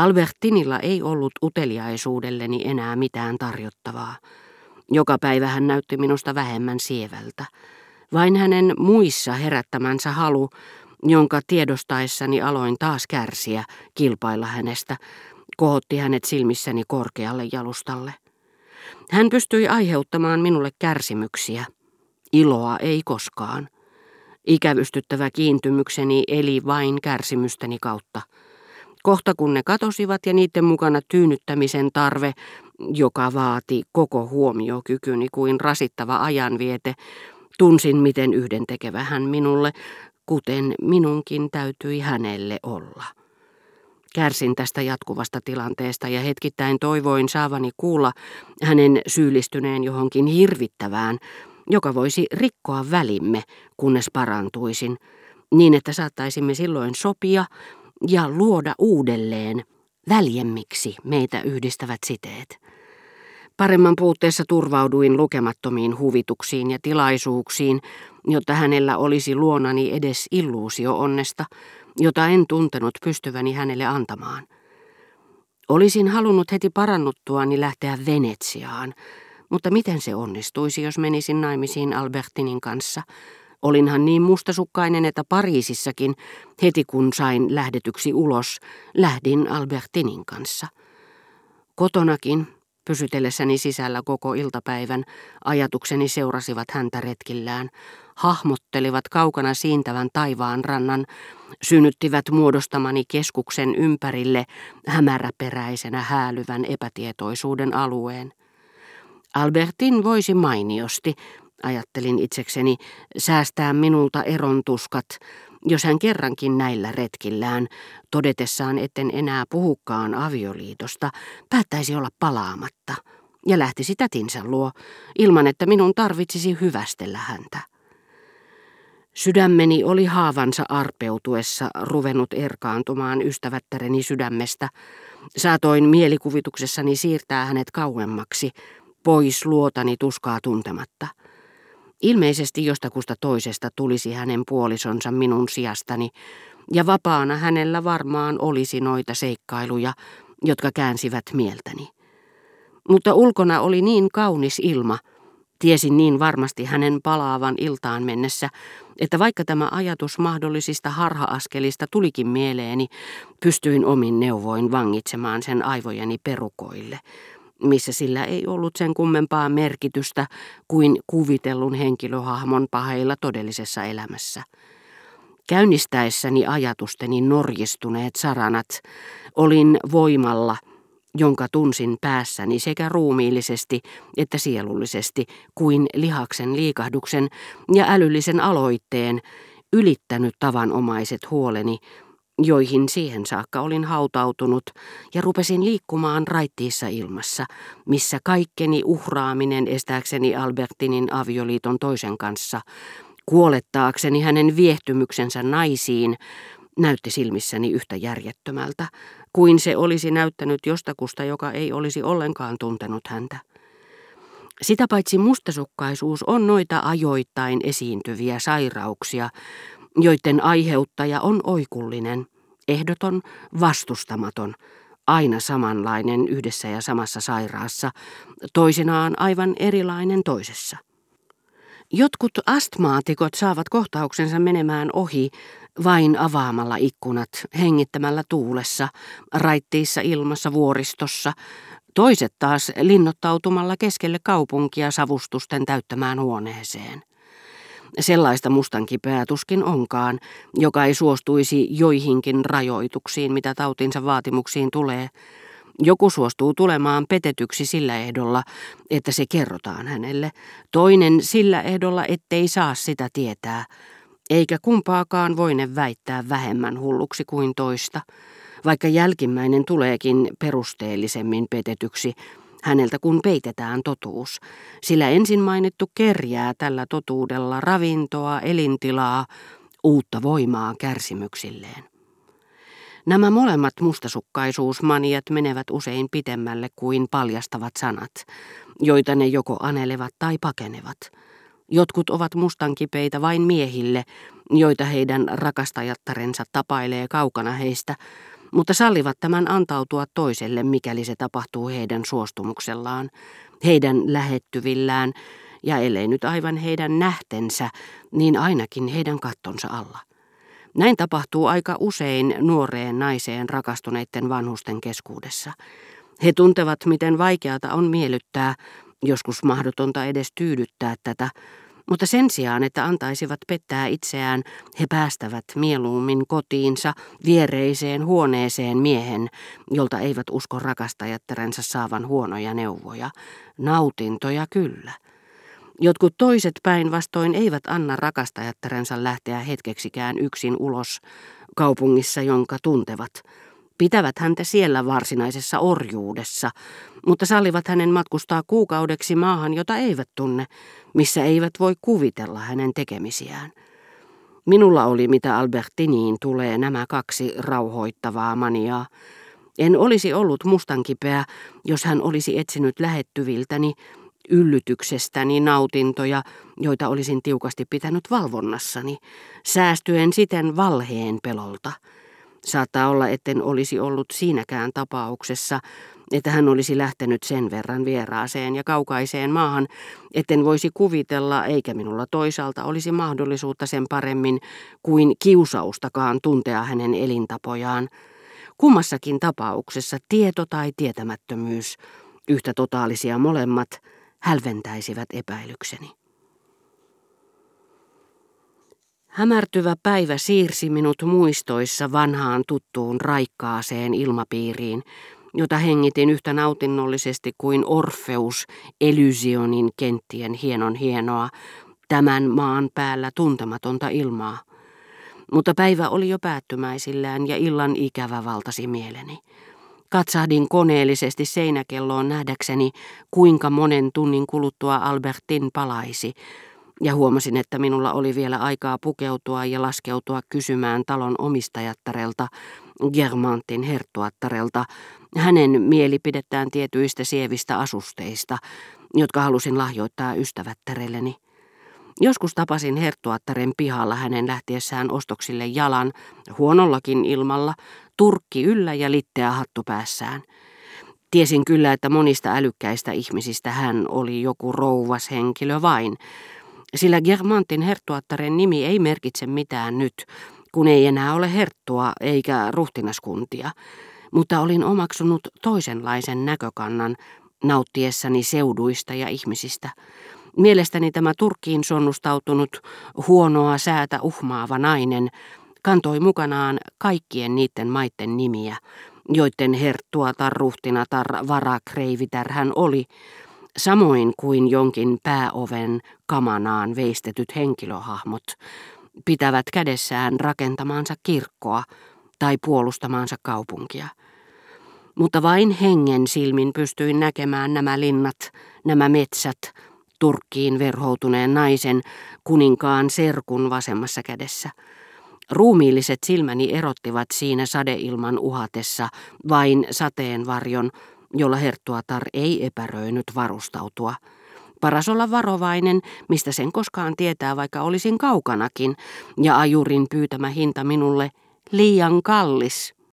Albertinilla ei ollut uteliaisuudelleni enää mitään tarjottavaa. Joka päivä hän näytti minusta vähemmän sievältä. Vain hänen muissa herättämänsä halu, jonka tiedostaessani aloin taas kärsiä, kilpailla hänestä, kohotti hänet silmissäni korkealle jalustalle. Hän pystyi aiheuttamaan minulle kärsimyksiä. Iloa ei koskaan. Ikävystyttävä kiintymykseni eli vain kärsimystäni kautta. Kohta kun ne katosivat ja niiden mukana tyynyttämisen tarve, joka vaati koko huomiokykyni kuin rasittava ajanviete, tunsin miten yhdentekevä hän minulle, kuten minunkin täytyi hänelle olla. Kärsin tästä jatkuvasta tilanteesta ja hetkittäin toivoin saavani kuulla hänen syyllistyneen johonkin hirvittävään, joka voisi rikkoa välimme, kunnes parantuisin, niin että saattaisimme silloin sopia ja luoda uudelleen väljemmiksi meitä yhdistävät siteet. Paremman puutteessa turvauduin lukemattomiin huvituksiin ja tilaisuuksiin, jotta hänellä olisi luonani edes illuusio onnesta, jota en tuntenut pystyväni hänelle antamaan. Olisin halunnut heti parannuttuani lähteä Venetsiaan, mutta miten se onnistuisi, jos menisin naimisiin Albertinin kanssa? Olinhan niin mustasukkainen, että Pariisissakin, heti kun sain lähdetyksi ulos, lähdin Albertinin kanssa. Kotonakin, pysytellessäni sisällä koko iltapäivän, ajatukseni seurasivat häntä retkillään, hahmottelivat kaukana siintävän taivaan rannan, synnyttivät muodostamani keskuksen ympärille hämäräperäisenä häälyvän epätietoisuuden alueen. Albertin voisi mainiosti, ajattelin itsekseni, säästää minulta erontuskat, jos hän kerrankin näillä retkillään, todetessaan etten enää puhukaan avioliitosta, päättäisi olla palaamatta ja lähtisi tätinsä luo, ilman että minun tarvitsisi hyvästellä häntä. Sydämeni oli haavansa arpeutuessa ruvennut erkaantumaan ystävättäreni sydämestä. Saatoin mielikuvituksessani siirtää hänet kauemmaksi, pois luotani tuskaa tuntematta. Ilmeisesti jostakusta toisesta tulisi hänen puolisonsa minun sijastani, ja vapaana hänellä varmaan olisi noita seikkailuja, jotka käänsivät mieltäni. Mutta ulkona oli niin kaunis ilma, tiesin niin varmasti hänen palaavan iltaan mennessä, että vaikka tämä ajatus mahdollisista harha-askelista tulikin mieleeni, pystyin omin neuvoin vangitsemaan sen aivojeni perukoille, missä sillä ei ollut sen kummempaa merkitystä kuin kuvitellun henkilöhahmon paheilla todellisessa elämässä. Käynnistäessäni ajatusteni norjistuneet saranat, olin voimalla, jonka tunsin päässäni sekä ruumiillisesti että sielullisesti, kuin lihaksen liikahduksen ja älyllisen aloitteen, ylittänyt tavanomaiset huoleni, joihin siihen saakka olin hautautunut, ja rupesin liikkumaan raittiissa ilmassa, missä kaikkeni uhraaminen estääkseni Albertinin avioliiton toisen kanssa, kuolettaakseni hänen viehtymyksensä naisiin, näytti silmissäni yhtä järjettömältä, kuin se olisi näyttänyt jostakusta, joka ei olisi ollenkaan tuntenut häntä. Sitä paitsi mustasukkaisuus on noita ajoittain esiintyviä sairauksia, joiden aiheuttaja on oikullinen, ehdoton, vastustamaton, aina samanlainen yhdessä ja samassa sairaassa, toisinaan aivan erilainen toisessa. Jotkut astmaatikot saavat kohtauksensa menemään ohi vain avaamalla ikkunat, hengittämällä tuulessa, raittiissa ilmassa vuoristossa, toiset taas linnoittautumalla keskelle kaupunkia savustusten täyttämään huoneeseen. Sellaista mustankipää tuskin onkaan, joka ei suostuisi joihinkin rajoituksiin, mitä tautinsa vaatimuksiin tulee. Joku suostuu tulemaan petetyksi sillä ehdolla, että se kerrotaan hänelle, toinen sillä ehdolla, ettei saa sitä tietää, eikä kumpaakaan voine väittää vähemmän hulluksi kuin toista, vaikka jälkimmäinen tuleekin perusteellisemmin petetyksi häneltä, kun peitetään totuus, sillä ensin mainittu kerjää tällä totuudella ravintoa, elintilaa, uutta voimaa kärsimyksilleen. Nämä molemmat mustasukkaisuusmaniat menevät usein pitemmälle kuin paljastavat sanat, joita ne joko anelevat tai pakenevat. Jotkut ovat mustankipeitä vain miehille, joita heidän rakastajattarensa tapailee kaukana heistä, mutta sallivat tämän antautua toiselle, mikäli se tapahtuu heidän suostumuksellaan, heidän lähettyvillään ja ellei nyt aivan heidän nähtensä, niin ainakin heidän kattonsa alla. Näin tapahtuu aika usein nuoreen naiseen rakastuneiden vanhusten keskuudessa. He tuntevat, miten vaikeata on miellyttää, joskus mahdotonta edes tyydyttää tätä, mutta sen sijaan, että antaisivat pettää itseään, he päästävät mieluummin kotiinsa viereiseen huoneeseen miehen, jolta eivät usko rakastajattarensa saavan huonoja neuvoja, nautintoja kyllä. Jotkut toiset päinvastoin eivät anna rakastajattarensa lähteä hetkeksikään yksin ulos kaupungissa, jonka tuntevat. Pitävät häntä siellä varsinaisessa orjuudessa, mutta sallivat hänen matkustaa kuukaudeksi maahan, jota eivät tunne, missä eivät voi kuvitella hänen tekemisiään. Minulla oli, mitä Albertiniin tulee, nämä kaksi rauhoittavaa maniaa. En olisi ollut mustankipeä, jos hän olisi etsinyt lähettyviltäni yllytyksestäni nautintoja, joita olisin tiukasti pitänyt valvonnassani, säästyen siten valheen pelolta. Saattaa olla, etten olisi ollut siinäkään tapauksessa, että hän olisi lähtenyt sen verran vieraaseen ja kaukaiseen maahan, etten voisi kuvitella, eikä minulla toisaalta olisi mahdollisuutta sen paremmin kuin kiusaustakaan tuntea hänen elintapojaan. Kummassakin tapauksessa tieto tai tietämättömyys, yhtä totaalisia molemmat, hälventäisivät epäilykseni. Hämärtyvä päivä siirsi minut muistoissa vanhaan tuttuun raikkaaseen ilmapiiriin, jota hengitin yhtä nautinnollisesti kuin Orfeus Elysionin kenttien hienon hienoa, tämän maan päällä tuntematonta ilmaa. Mutta päivä oli jo päättymäisillään ja illan ikävä valtasi mieleni. Katsahdin koneellisesti seinäkelloon nähdäkseni, kuinka monen tunnin kuluttua Albertin palaisi, ja huomasin, että minulla oli vielä aikaa pukeutua ja laskeutua kysymään talon omistajattarelta, Germantin herttuattarelta, hänen mielipidettään tietyistä sievistä asusteista, jotka halusin lahjoittaa ystävättärelleni. Joskus tapasin herttuattaren pihalla hänen lähtiessään ostoksille jalan, huonollakin ilmalla, turkki yllä ja litteä hattu päässään. Tiesin kyllä, että monista älykkäistä ihmisistä hän oli joku rouvas henkilö vain, sillä Germantin herttuattaren nimi ei merkitse mitään nyt, kun ei enää ole herttua eikä ruhtinaskuntia, mutta olin omaksunut toisenlaisen näkökannan nauttiessani seuduista ja ihmisistä. Mielestäni tämä Turkkiin sonnustautunut, huonoa säätä uhmaava nainen kantoi mukanaan kaikkien niiden maitten nimiä, joiden herttuatar, ruhtinatar, varakreivitar hän oli, samoin kuin jonkin pääoven kamanaan veistetyt henkilöhahmot pitävät kädessään rakentamaansa kirkkoa tai puolustamaansa kaupunkia. Mutta vain hengen silmin pystyin näkemään nämä linnat, nämä metsät, Turkkiin verhoutuneen naisen, kuninkaan serkun vasemmassa kädessä. Ruumiilliset silmäni erottivat siinä sadeilman uhatessa vain sateenvarjon, jolla herttuatar ei epäröinyt varustautua. Paras olla varovainen, mistä sen koskaan tietää, vaikka olisin kaukanakin, ja ajurin pyytämä hinta minulle liian kallis.